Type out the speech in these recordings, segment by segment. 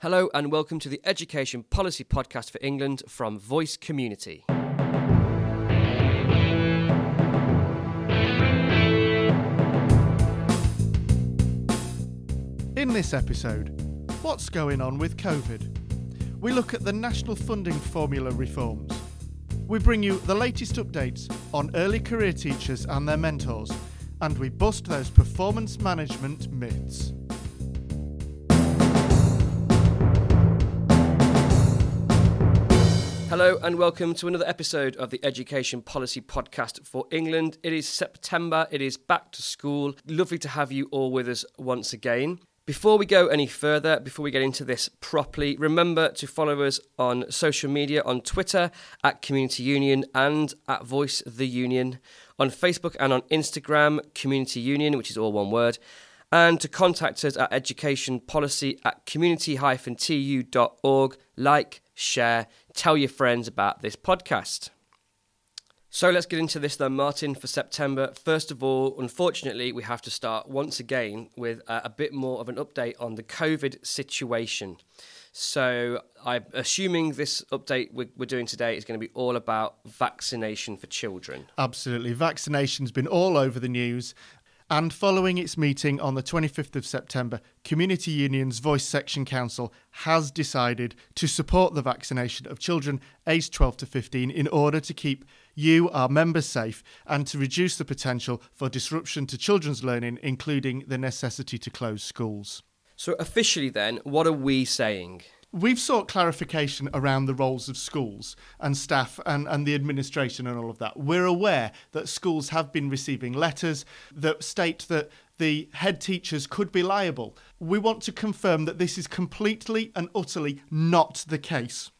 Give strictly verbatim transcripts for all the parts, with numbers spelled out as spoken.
Hello and welcome to the Education Policy Podcast for England from Voice Community. In this episode, what's going on with COVID? We look at the National Funding Formula reforms. We bring you the latest updates on early career teachers and their mentors, and we bust those performance management myths. Hello and welcome to another episode of the Education Policy Podcast for England. It is September, it is back to school. Lovely to have you all with us once again. Before we go any further, before we get into this properly, remember to follow us on social media, on Twitter, at Community Union and at Voice the Union, on Facebook and on Instagram, Community Union, which is all one word, and to contact us at educationpolicy at community dash t u dot org, like, share, tell your friends about this podcast. So let's get into this then, Martin, for September. First of all, unfortunately, we have to start once again with a, a bit more of an update on the COVID situation. So I'm assuming this update we're, we're doing today is going to be all about vaccination for children. Absolutely. Vaccination's been all over the news. And following its meeting on the twenty-fifth of September, Community Union's Voice Section Council has decided to support the vaccination of children aged twelve to fifteen in order to keep you, our members, safe and to reduce the potential for disruption to children's learning, including the necessity to close schools. So officially then, what are we saying? We've sought clarification around the roles of schools and staff and, and the administration and all of that. We're aware that schools have been receiving letters that state that the head teachers could be liable. We want to confirm that this is completely and utterly not the case.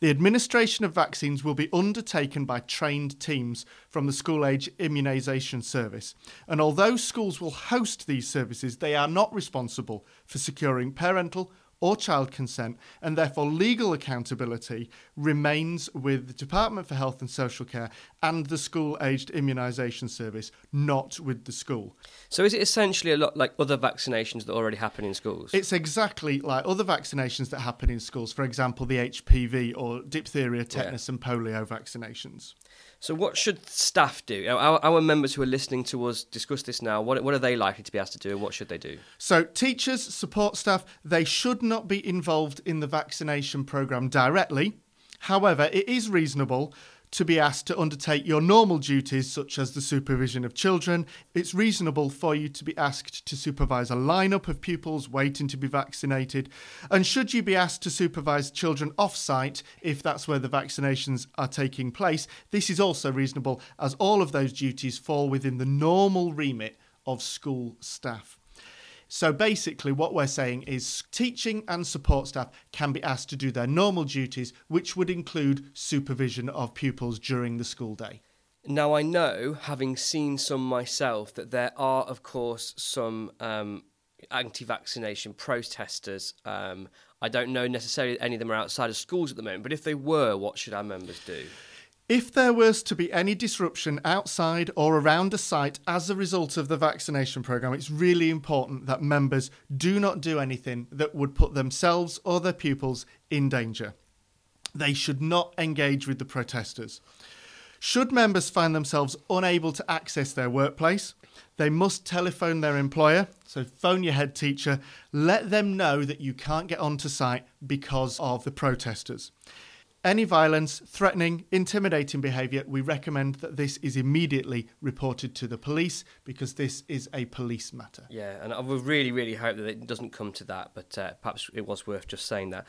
The administration of vaccines will be undertaken by trained teams from the School Age Immunisation Service. And although schools will host these services, they are not responsible for securing parental or child consent, and therefore legal accountability remains with the Department for Health and Social Care and the School-Aged Immunisation Service, not with the school. So is it essentially a lot like other vaccinations that already happen in schools? It's exactly like other vaccinations that happen in schools, for example, the H P V or diphtheria, tetanus yeah. and polio vaccinations. So what should staff do? Our, our members who are listening to us discuss this now, what, what are they likely to be asked to do and what should they do? So teachers, support staff, they should not be involved in the vaccination programme directly. However, it is reasonable to be asked to undertake your normal duties, such as the supervision of children. It's reasonable for you to be asked to supervise a lineup of pupils waiting to be vaccinated. And should you be asked to supervise children off-site, if that's where the vaccinations are taking place, this is also reasonable, as all of those duties fall within the normal remit of school staff. So basically what we're saying is teaching and support staff can be asked to do their normal duties, which would include supervision of pupils during the school day. Now I know, having seen some myself, that there are of course some um, anti-vaccination protesters. Um, I don't know necessarily any of them are outside of schools at the moment, but if they were, what should our members do? If there was to be any disruption outside or around a site as a result of the vaccination programme, it's really important that members do not do anything that would put themselves or their pupils in danger. They should not engage with the protesters. Should members find themselves unable to access their workplace, they must telephone their employer, so phone your head teacher, let them know that you can't get onto site because of the protesters. Any violence, threatening, intimidating behaviour, we recommend that this is immediately reported to the police because this is a police matter. Yeah, and I would really, really hope that it doesn't come to that, but uh, perhaps it was worth just saying that.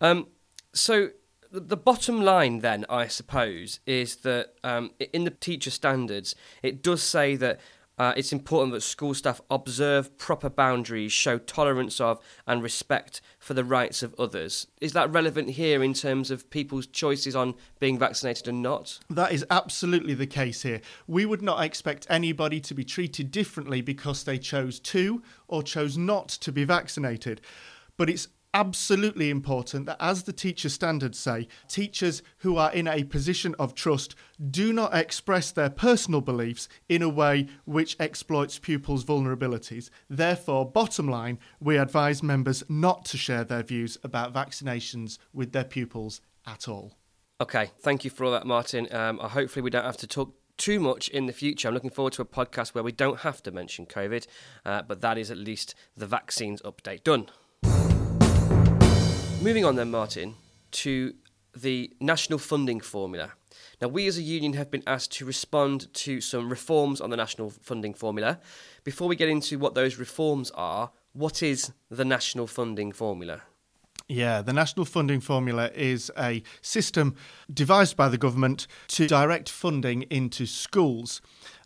Um, so the, the bottom line then, I suppose, is that um, in the teacher standards, it does say that Uh, it's important that school staff observe proper boundaries, show tolerance of and respect for the rights of others. Is that relevant here in terms of people's choices on being vaccinated and not? That is absolutely the case here. We would not expect anybody to be treated differently because they chose to or chose not to be vaccinated. But it's absolutely important that, as the teacher standards say, teachers who are in a position of trust do not express their personal beliefs in a way which exploits pupils' vulnerabilities. Therefore, bottom line, we advise members not to share their views about vaccinations with their pupils at all. Okay, thank you for all that, Martin. Um, hopefully we don't have to talk too much in the future. I'm looking forward to a podcast where we don't have to mention COVID, uh, but that is at least the vaccines update done. Moving on then, Martin, to the National Funding Formula. Now, we as a union have been asked to respond to some reforms on the National Funding Formula. Before we get into what those reforms are, what is the National Funding Formula? Yeah, the National Funding Formula is a system devised by the government to direct funding into schools.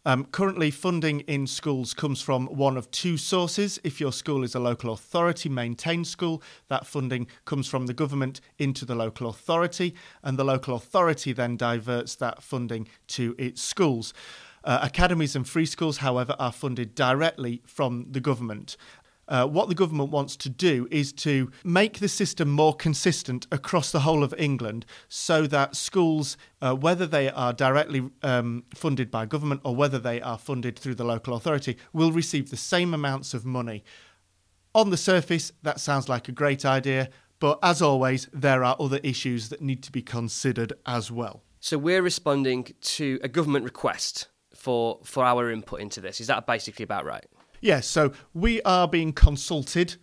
Um, currently, funding in schools comes from one of two sources. If your school is a local authority-maintained school, that funding comes from the government into the local authority, and the local authority then diverts that funding to its schools. Uh, academies and free schools, however, are funded directly from the government. Uh, what the government wants to do is to make the system more consistent across the whole of England so that schools, uh, whether they are directly um, funded by government or whether they are funded through the local authority, will receive the same amounts of money. On the surface, that sounds like a great idea, but as always, there are other issues that need to be considered as well. So we're responding to a government request for, for our input into this. Is that basically about right? Yes, so we are being consulted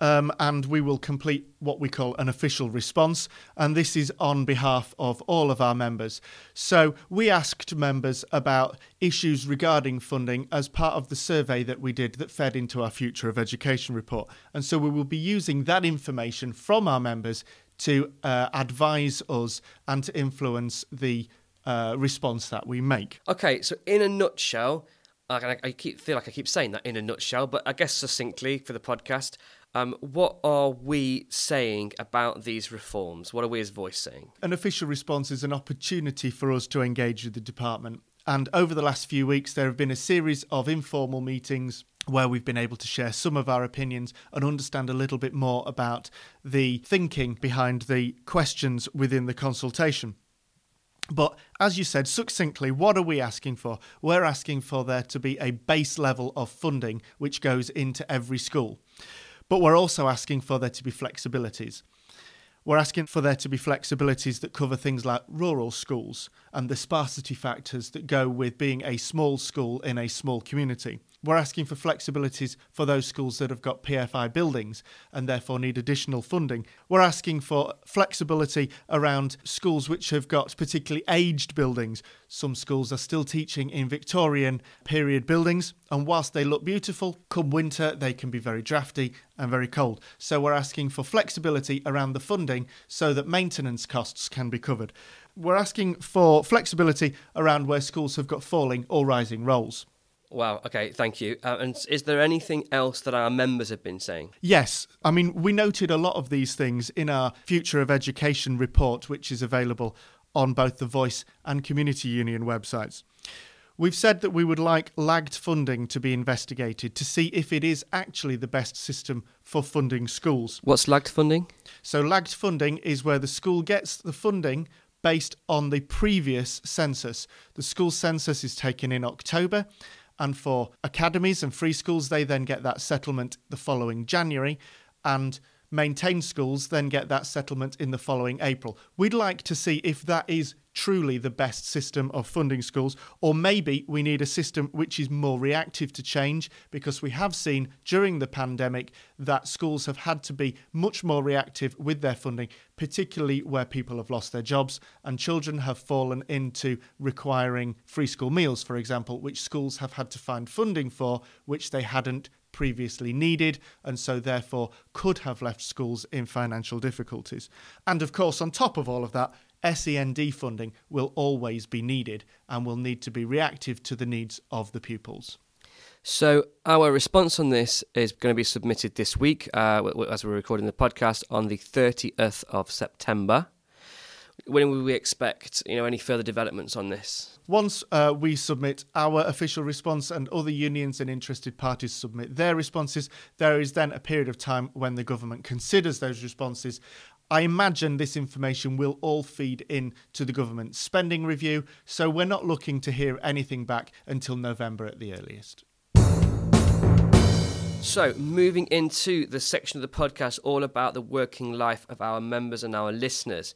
um, and we will complete what we call an official response, and this is on behalf of all of our members. So we asked members about issues regarding funding as part of the survey that we did that fed into our Future of Education report, and so we will be using that information from our members to uh, advise us and to influence the uh, response that we make. Okay, so in a nutshell, I keep feel like I keep saying that in a nutshell, but I guess succinctly for the podcast, um, what are we saying about these reforms? What are we as Voice saying? An official response is an opportunity for us to engage with the department. And over the last few weeks, there have been a series of informal meetings where we've been able to share some of our opinions and understand a little bit more about the thinking behind the questions within the consultation. But as you said, succinctly, what are we asking for? We're asking for there to be a base level of funding which goes into every school. But we're also asking for there to be flexibilities. We're asking for there to be flexibilities that cover things like rural schools and the sparsity factors that go with being a small school in a small community. We're asking for flexibilities for those schools that have got P F I buildings and therefore need additional funding. We're asking for flexibility around schools which have got particularly aged buildings. Some schools are still teaching in Victorian period buildings, and whilst they look beautiful, come winter they can be very drafty and very cold. So we're asking for flexibility around the funding so that maintenance costs can be covered. We're asking for flexibility around where schools have got falling or rising roles. Wow, okay, thank you. Uh, and is there anything else that our members have been saying? Yes. I mean, we noted a lot of these things in our Future of Education report, which is available on both the Voice and Community Union websites. We've said that we would like lagged funding to be investigated to see if it is actually the best system for funding schools. What's lagged funding? So lagged funding is where the school gets the funding based on the previous census. The school census is taken in October. And for academies and free schools, they then get that settlement the following January, and maintained schools then get that settlement in the following April. We'd like to see if that is truly the best system of funding schools, or maybe we need a system which is more reactive to change, because we have seen during the pandemic that schools have had to be much more reactive with their funding, particularly where people have lost their jobs and children have fallen into requiring free school meals, for example, which schools have had to find funding for, which they hadn't previously needed, and so therefore could have left schools in financial difficulties. And of course, on top of all of that, S E N D funding will always be needed and will need to be reactive to the needs of the pupils. So our response on this is going to be submitted this week, uh, as we're recording the podcast, on the thirtieth of September. When will we expect, you know, any further developments on this? Once uh, we submit our official response and other unions and interested parties submit their responses, there is then a period of time when the government considers those responses. I imagine this information will all feed in to the government spending review, so we're not looking to hear anything back until November at the earliest. So, moving into the section of the podcast all about the working life of our members and our listeners.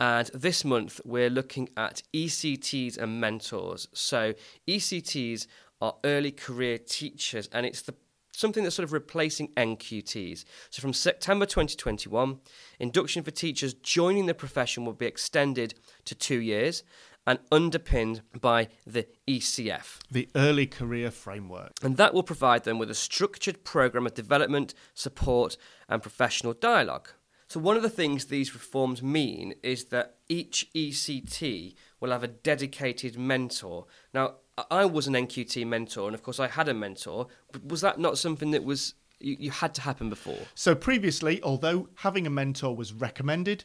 And this month, we're looking at E C Ts and mentors. So, E C Ts are early career teachers, and it's the something that's sort of replacing N Q Ts. So from September twenty twenty-one, induction for teachers joining the profession will be extended to two years and underpinned by the E C F. The Early Career Framework. And that will provide them with a structured programme of development, support and professional dialogue. So one of the things these reforms mean is that each E C T will have a dedicated mentor. Now, I was an N Q T mentor, and of course I had a mentor, but was that not something that was you, you had to happen before? So previously, although having a mentor was recommended,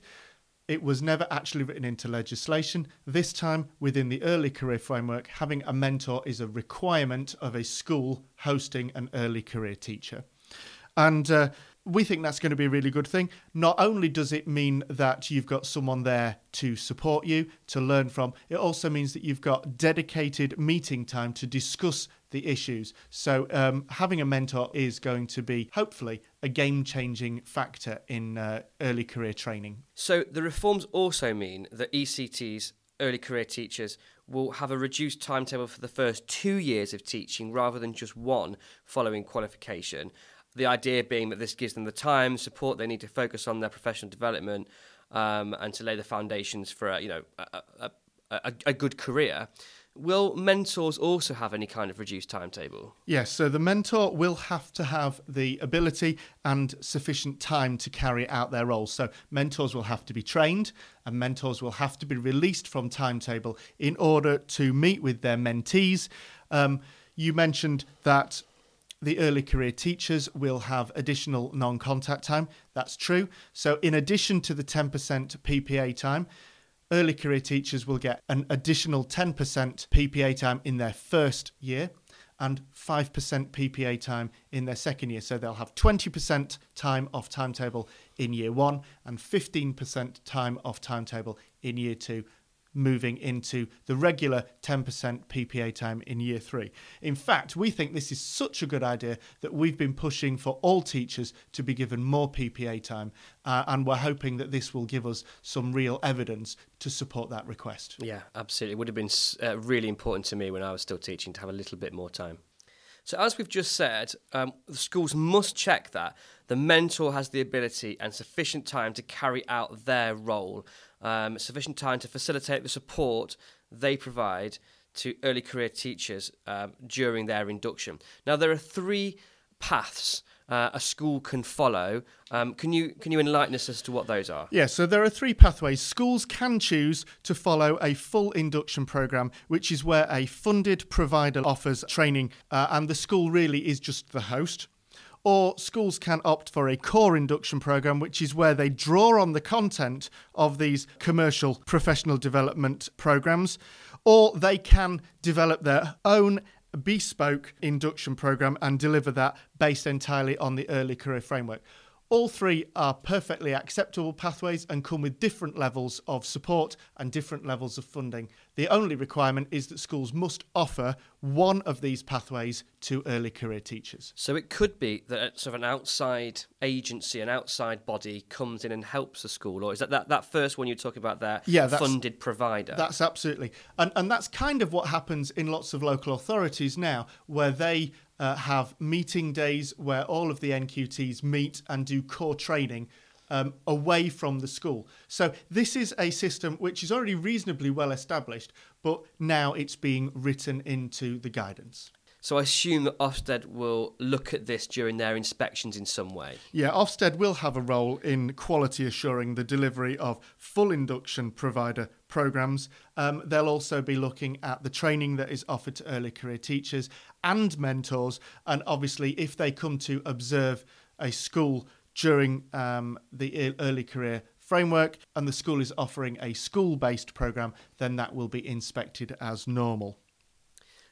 it was never actually written into legislation. This time, within the Early Career Framework, having a mentor is a requirement of a school hosting an early career teacher. And uh, we think that's going to be a really good thing. Not only does it mean that you've got someone there to support you, to learn from, it also means that you've got dedicated meeting time to discuss the issues. So um, having a mentor is going to be, hopefully, a game-changing factor in uh, early career training. So the reforms also mean that E C Ts, early career teachers, will have a reduced timetable for the first two years of teaching rather than just one following qualification. The idea being that this gives them the time, support they need to focus on their professional development um, and to lay the foundations for a, you know, a, a, a, a good career. Will mentors also have any kind of reduced timetable? Yes, so the mentor will have to have the ability and sufficient time to carry out their role. So mentors will have to be trained and mentors will have to be released from timetable in order to meet with their mentees. Um, you mentioned that the early career teachers will have additional non-contact time. That's true. So in addition to the ten percent P P A time, early career teachers will get an additional ten percent P P A time in their first year and five percent P P A time in their second year. So they'll have twenty percent time off timetable in year one and fifteen percent time off timetable in year two, moving into the regular ten percent P P A time in year three. In fact, we think this is such a good idea that we've been pushing for all teachers to be given more P P A time, uh, and we're hoping that this will give us some real evidence to support that request. Yeah, absolutely. It would have been uh, really important to me when I was still teaching to have a little bit more time. So as we've just said, um, the schools must check that the mentor has the ability and sufficient time to carry out their role, um, sufficient time to facilitate the support they provide to early career teachers uh, during their induction. Now, there are three paths uh, a school can follow. Um, can you can you enlighten us as to what those are? Yeah, so there are three pathways. Schools can choose to follow a full induction programme, which is where a funded provider offers training, uh, and the school really is just the host. Or schools can opt for a core induction programme, which is where they draw on the content of these commercial professional development programmes, or they can develop their own bespoke induction programme and deliver that based entirely on the Early Career Framework. All three are perfectly acceptable pathways and come with different levels of support and different levels of funding. The only requirement is that schools must offer one of these pathways to early career teachers. So it could be that sort of an outside agency, an outside body comes in and helps the school, or is that that, that first one you're talking about there, yeah, funded provider? That's absolutely. And, and that's kind of what happens in lots of local authorities now, where they Uh, have meeting days where all of the N Q Ts meet and do core training um, away from the school. So this is a system which is already reasonably well established, but now it's being written into the guidance. So I assume that Ofsted will look at this during their inspections in some way. Yeah, Ofsted will have a role in quality assuring the delivery of full induction provider programmes. Um, they'll also be looking at the training that is offered to early career teachers and mentors. And obviously, if they come to observe a school during um, the early career Framework and the school is offering a school-based programme, then that will be inspected as normal.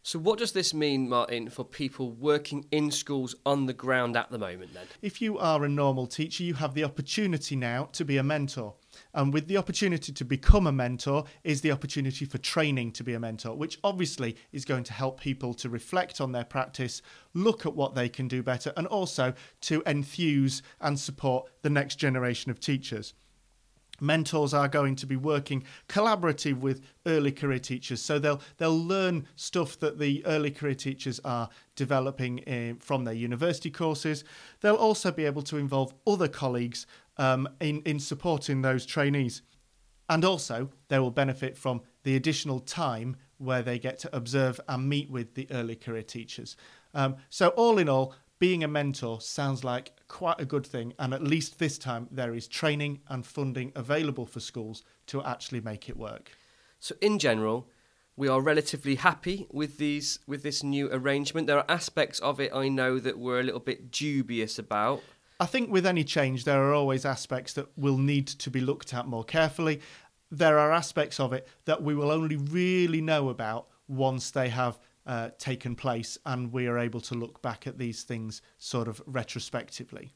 So what does this mean, Martin, for people working in schools on the ground at the moment then? If you are a normal teacher, you have the opportunity now to be a mentor. And with the opportunity to become a mentor is the opportunity for training to be a mentor, which obviously is going to help people to reflect on their practice, look at what they can do better, and also to enthuse and support the next generation of teachers. Mentors are going to be working collaborative with early career teachers, so they'll they'll learn stuff that the early career teachers are developing in, from their university courses. They'll also be able to involve other colleagues um, in, in supporting those trainees. And also, they will benefit from the additional time where they get to observe and meet with the early career teachers. Um, so all in all, being a mentor sounds like quite a good thing, and at least this time there is training and funding available for schools to actually make it work. So in general, we are relatively happy with these with this new arrangement. There are aspects of it I know that we're a little bit dubious about. I think with any change there are always aspects that will need to be looked at more carefully. There are aspects of it that we will only really know about once they have Uh, taken place and we are able to look back at these things sort of retrospectively.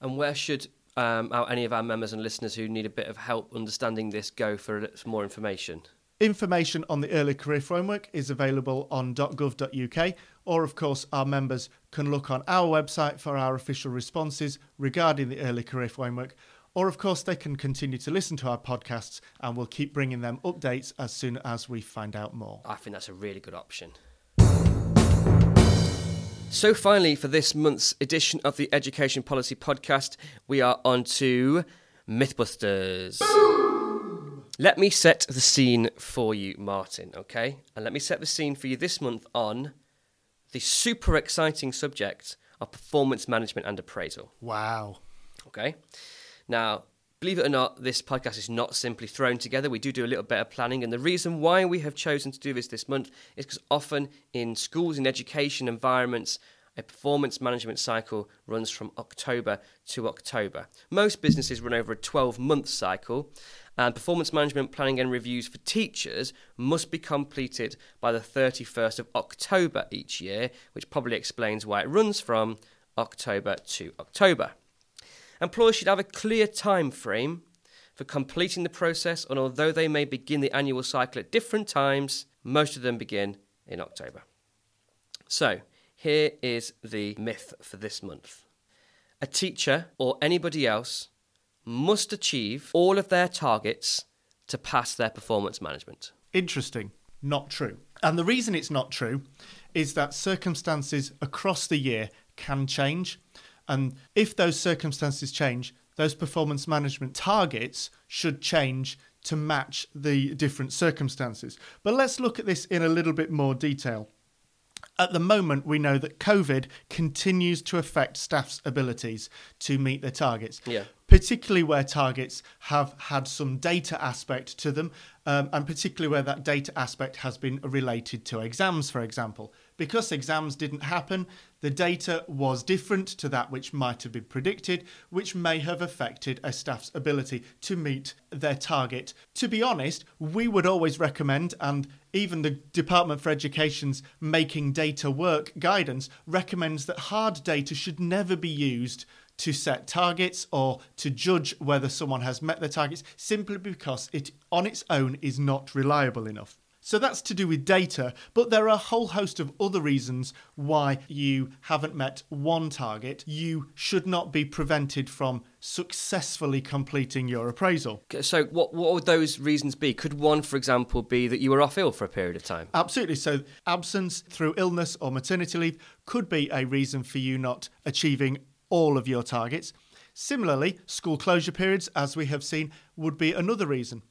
And where should um, any of our members and listeners who need a bit of help understanding this go for more information? Information on the Early Career Framework is available on dot gov dot U K, or of course our members can look on our website for our official responses regarding the Early Career Framework, or of course they can continue to listen to our podcasts and we'll keep bringing them updates as soon as we find out more. I think that's a really good option. So finally, for this month's edition of the Education Policy Podcast, we are on to Mythbusters. Boom! Let me set the scene for you, Martin, okay? And let me set the scene for you this month on the super exciting subject of performance management and appraisal. Wow. Okay. Now, believe it or not, this podcast is not simply thrown together. We do do a little bit of planning. And the reason why we have chosen to do this this month is because often in schools and education environments, a performance management cycle runs from October to October. Most businesses run over a twelve-month cycle, and performance management planning and reviews for teachers must be completed by the thirty-first of October each year, which probably explains why it runs from October to October. Employers should have a clear time frame for completing the process, and although they may begin the annual cycle at different times, most of them begin in October. So, here is the myth for this month. A teacher or anybody else must achieve all of their targets to pass their performance management. Interesting. Not true. And the reason it's not true is that circumstances across the year can change. And if those circumstances change, those performance management targets should change to match the different circumstances. But let's look at this in a little bit more detail. At the moment, we know that Covid continues to affect staff's abilities to meet their targets, yeah. particularly where targets have had some data aspect to them, um, and particularly where that data aspect has been related to exams, for example. Because exams didn't happen, the data was different to that which might have been predicted, which may have affected a staff's ability to meet their target. To be honest, we would always recommend, and even the Department for Education's Making Data Work guidance recommends, that hard data should never be used to set targets or to judge whether someone has met their targets, simply because it on its own is not reliable enough. So that's to do with data, but there are a whole host of other reasons why you haven't met one target. You should not be prevented from successfully completing your appraisal. So what, what would those reasons be? Could one, for example, be that you were off ill for a period of time? Absolutely. So absence through illness or maternity leave could be a reason for you not achieving all of your targets. Similarly, school closure periods, as we have seen, would be another reason.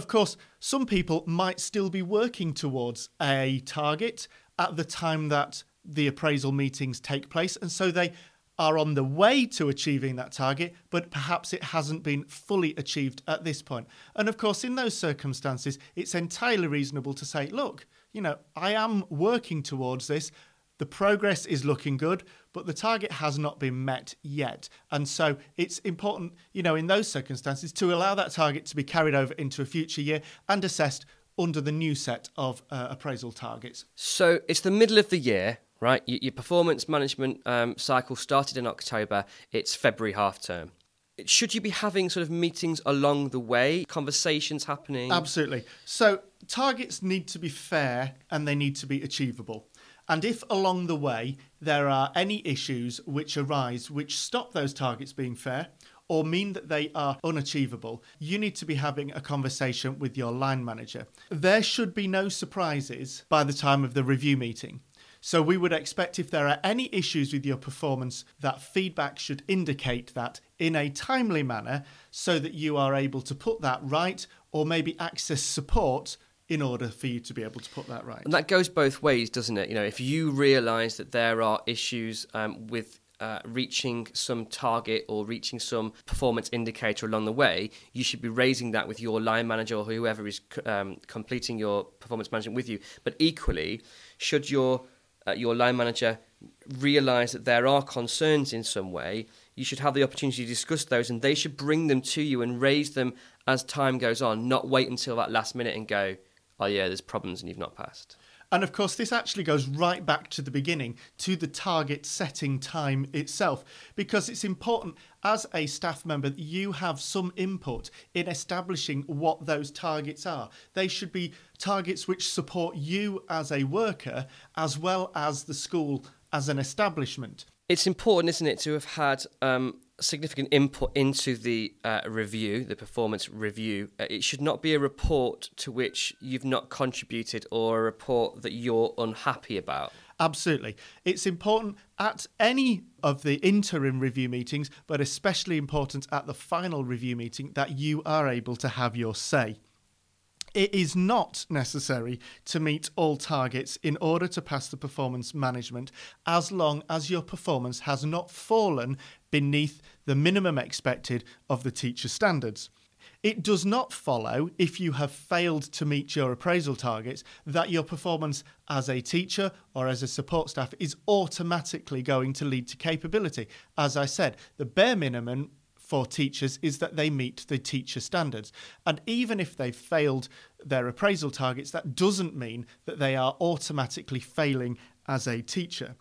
Of course, some people might still be working towards a target at the time that the appraisal meetings take place, and so they are on the way to achieving that target, but perhaps it hasn't been fully achieved at this point. And of course, in those circumstances, it's entirely reasonable to say, look, you know, I am working towards this. The progress is looking good, but the target has not been met yet. And so it's important, you know, in those circumstances to allow that target to be carried over into a future year and assessed under the new set of uh, appraisal targets. So it's the middle of the year, right? Your performance management um, cycle started in October. It's February half term. Should you be having sort of meetings along the way, conversations happening? Absolutely. So targets need to be fair and they need to be achievable. And if along the way there are any issues which arise which stop those targets being fair or mean that they are unachievable, you need to be having a conversation with your line manager. There should be no surprises by the time of the review meeting. So we would expect if there are any issues with your performance, that feedback should indicate that in a timely manner so that you are able to put that right or maybe access support in order for you to be able to put that right. And that goes both ways, doesn't it? You know, if you realise that there are issues um, with uh, reaching some target or reaching some performance indicator along the way, you should be raising that with your line manager or whoever is um, completing your performance management with you. But equally, should your Uh, your line manager realise that there are concerns in some way, you should have the opportunity to discuss those and they should bring them to you and raise them as time goes on, not wait until that last minute and go, oh yeah, there's problems and you've not passed. And of course, this actually goes right back to the beginning, to the target setting time itself, because it's important as a staff member that you have some input in establishing what those targets are. They should be targets which support you as a worker as well as the school as an establishment. It's important, isn't it, to have had um, significant input into the uh, review, the performance review. It should not be a report to which you've not contributed or a report that you're unhappy about. Absolutely. It's important at any of the interim review meetings, but especially important at the final review meeting that you are able to have your say. It is not necessary to meet all targets in order to pass the performance management as long as your performance has not fallen beneath the minimum expected of the teacher standards. It does not follow, if you have failed to meet your appraisal targets, that your performance as a teacher or as a support staff is automatically going to lead to capability. As I said, the bare minimum for teachers is that they meet the teacher standards. And even if they failed their appraisal targets, that doesn't mean that they are automatically failing as a teacher.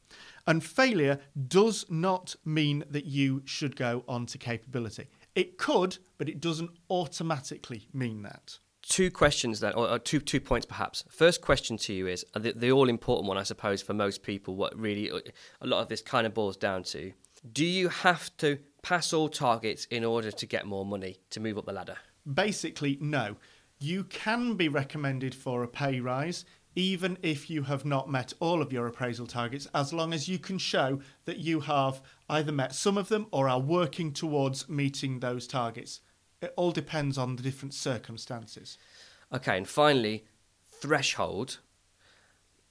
And failure does not mean that you should go on to capability. It could, but it doesn't automatically mean that. Two questions then, or two two points perhaps. First question to you is, the, the all-important one, I suppose, for most people, what really a lot of this kind of boils down to. Do you have to pass all targets in order to get more money, to move up the ladder? Basically, no. You can be recommended for a pay rise, even if you have not met all of your appraisal targets, as long as you can show that you have either met some of them or are working towards meeting those targets. It all depends on the different circumstances. Okay, and finally, threshold.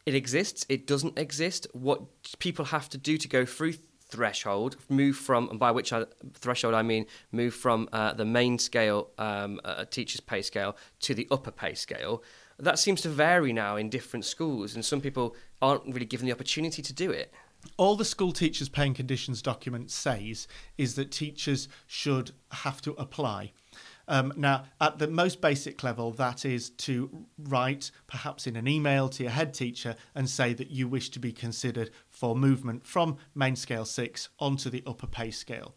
It exists, it doesn't exist. What people have to do to go through th- threshold, move from, and by which I, threshold I mean move from uh, the main scale, um, a teacher's pay scale, to the upper pay scale. That seems to vary now in different schools, and some people aren't really given the opportunity to do it. All the school teachers' paying conditions document says is that teachers should have to apply. Um, now, at the most basic level, that is to write, perhaps in an email to your head teacher, and say that you wish to be considered for movement from main scale six onto the upper pay scale.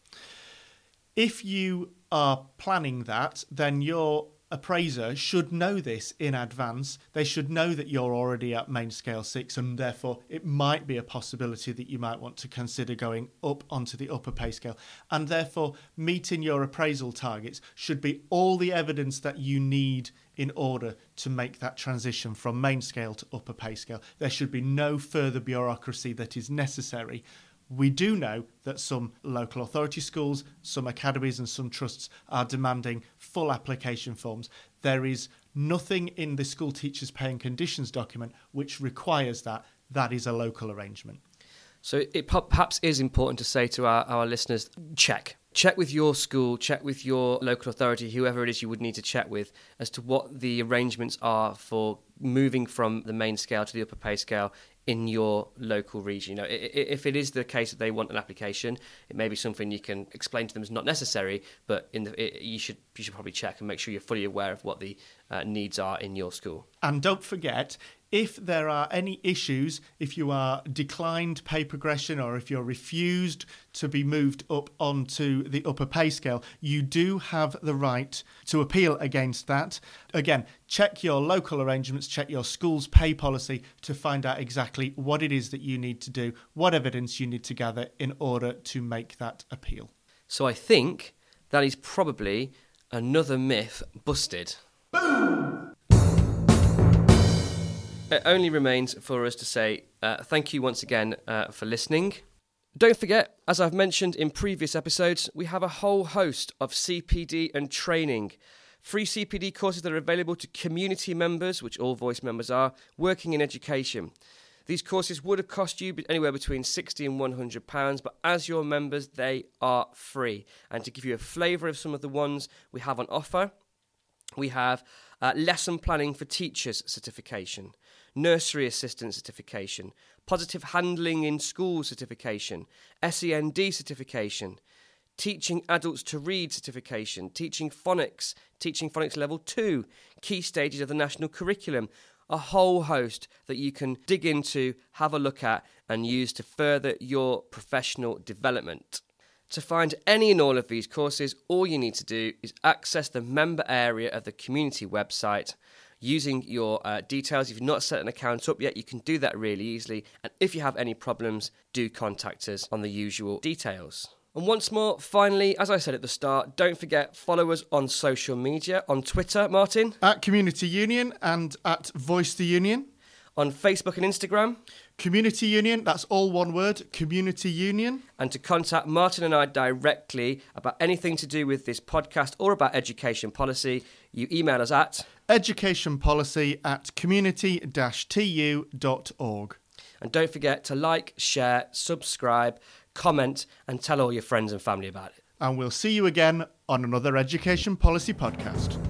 If you are planning that, then your appraiser should know this in advance. They should know that you're already at main scale six, and therefore it might be a possibility that you might want to consider going up onto the upper pay scale, and therefore meeting your appraisal targets should be all the evidence that you need in order to make that transition from main scale to upper pay scale. There should be no further bureaucracy that is necessary. We do know that some local authority schools, some academies and some trusts are demanding full application forms. There is nothing in the school teachers' pay and conditions document which requires that. That is a local arrangement. So it perhaps is important to say to our, our listeners, check. Check with your school, check with your local authority, whoever it is you would need to check with, as to what the arrangements are for moving from the main scale to the upper pay scale in your local region. You know, if it is the case that they want an application, it may be something you can explain to them is not necessary, but in the it, you should you should probably check and make sure you're fully aware of what the uh, needs are in your school. And don't forget, if there are any issues, if you are declined pay progression or if you're refused to be moved up onto the upper pay scale, you do have the right to appeal against that. Again, check your local arrangements, check your school's pay policy to find out exactly what it is that you need to do, what evidence you need to gather in order to make that appeal. So I think that is probably another myth busted. Boom! It only remains for us to say uh, thank you once again uh, for listening. Don't forget, as I've mentioned in previous episodes, we have a whole host of C P D and training. Free C P D courses that are available to community members, which all Voice members are, working in education. These courses would have cost you anywhere between sixty and one hundred pounds, but as your members, they are free. And to give you a flavour of some of the ones we have on offer, we have uh, Lesson Planning for Teachers certification, Nursery Assistant certification, Positive Handling in School certification, S E N D certification, Teaching Adults to Read certification, Teaching Phonics, Teaching Phonics Level two, Key Stages of the National Curriculum, a whole host that you can dig into, have a look at and use to further your professional development. To find any and all of these courses, all you need to do is access the member area of the community website using your uh, details. If you've not set an account up yet, you can do that really easily. And if you have any problems, do contact us on the usual details. And once more, finally, as I said at the start, don't forget, follow us on social media, on Twitter, Martin. At Community Union and at Voice the Union. On Facebook and Instagram. Community Union, that's all one word, Community Union. And to contact Martin and I directly about anything to do with this podcast or about education policy, you email us at educationpolicy at community dash t u dot org. And don't forget to like, share, subscribe, comment and tell all your friends and family about it. And we'll see you again on another Education Policy Podcast.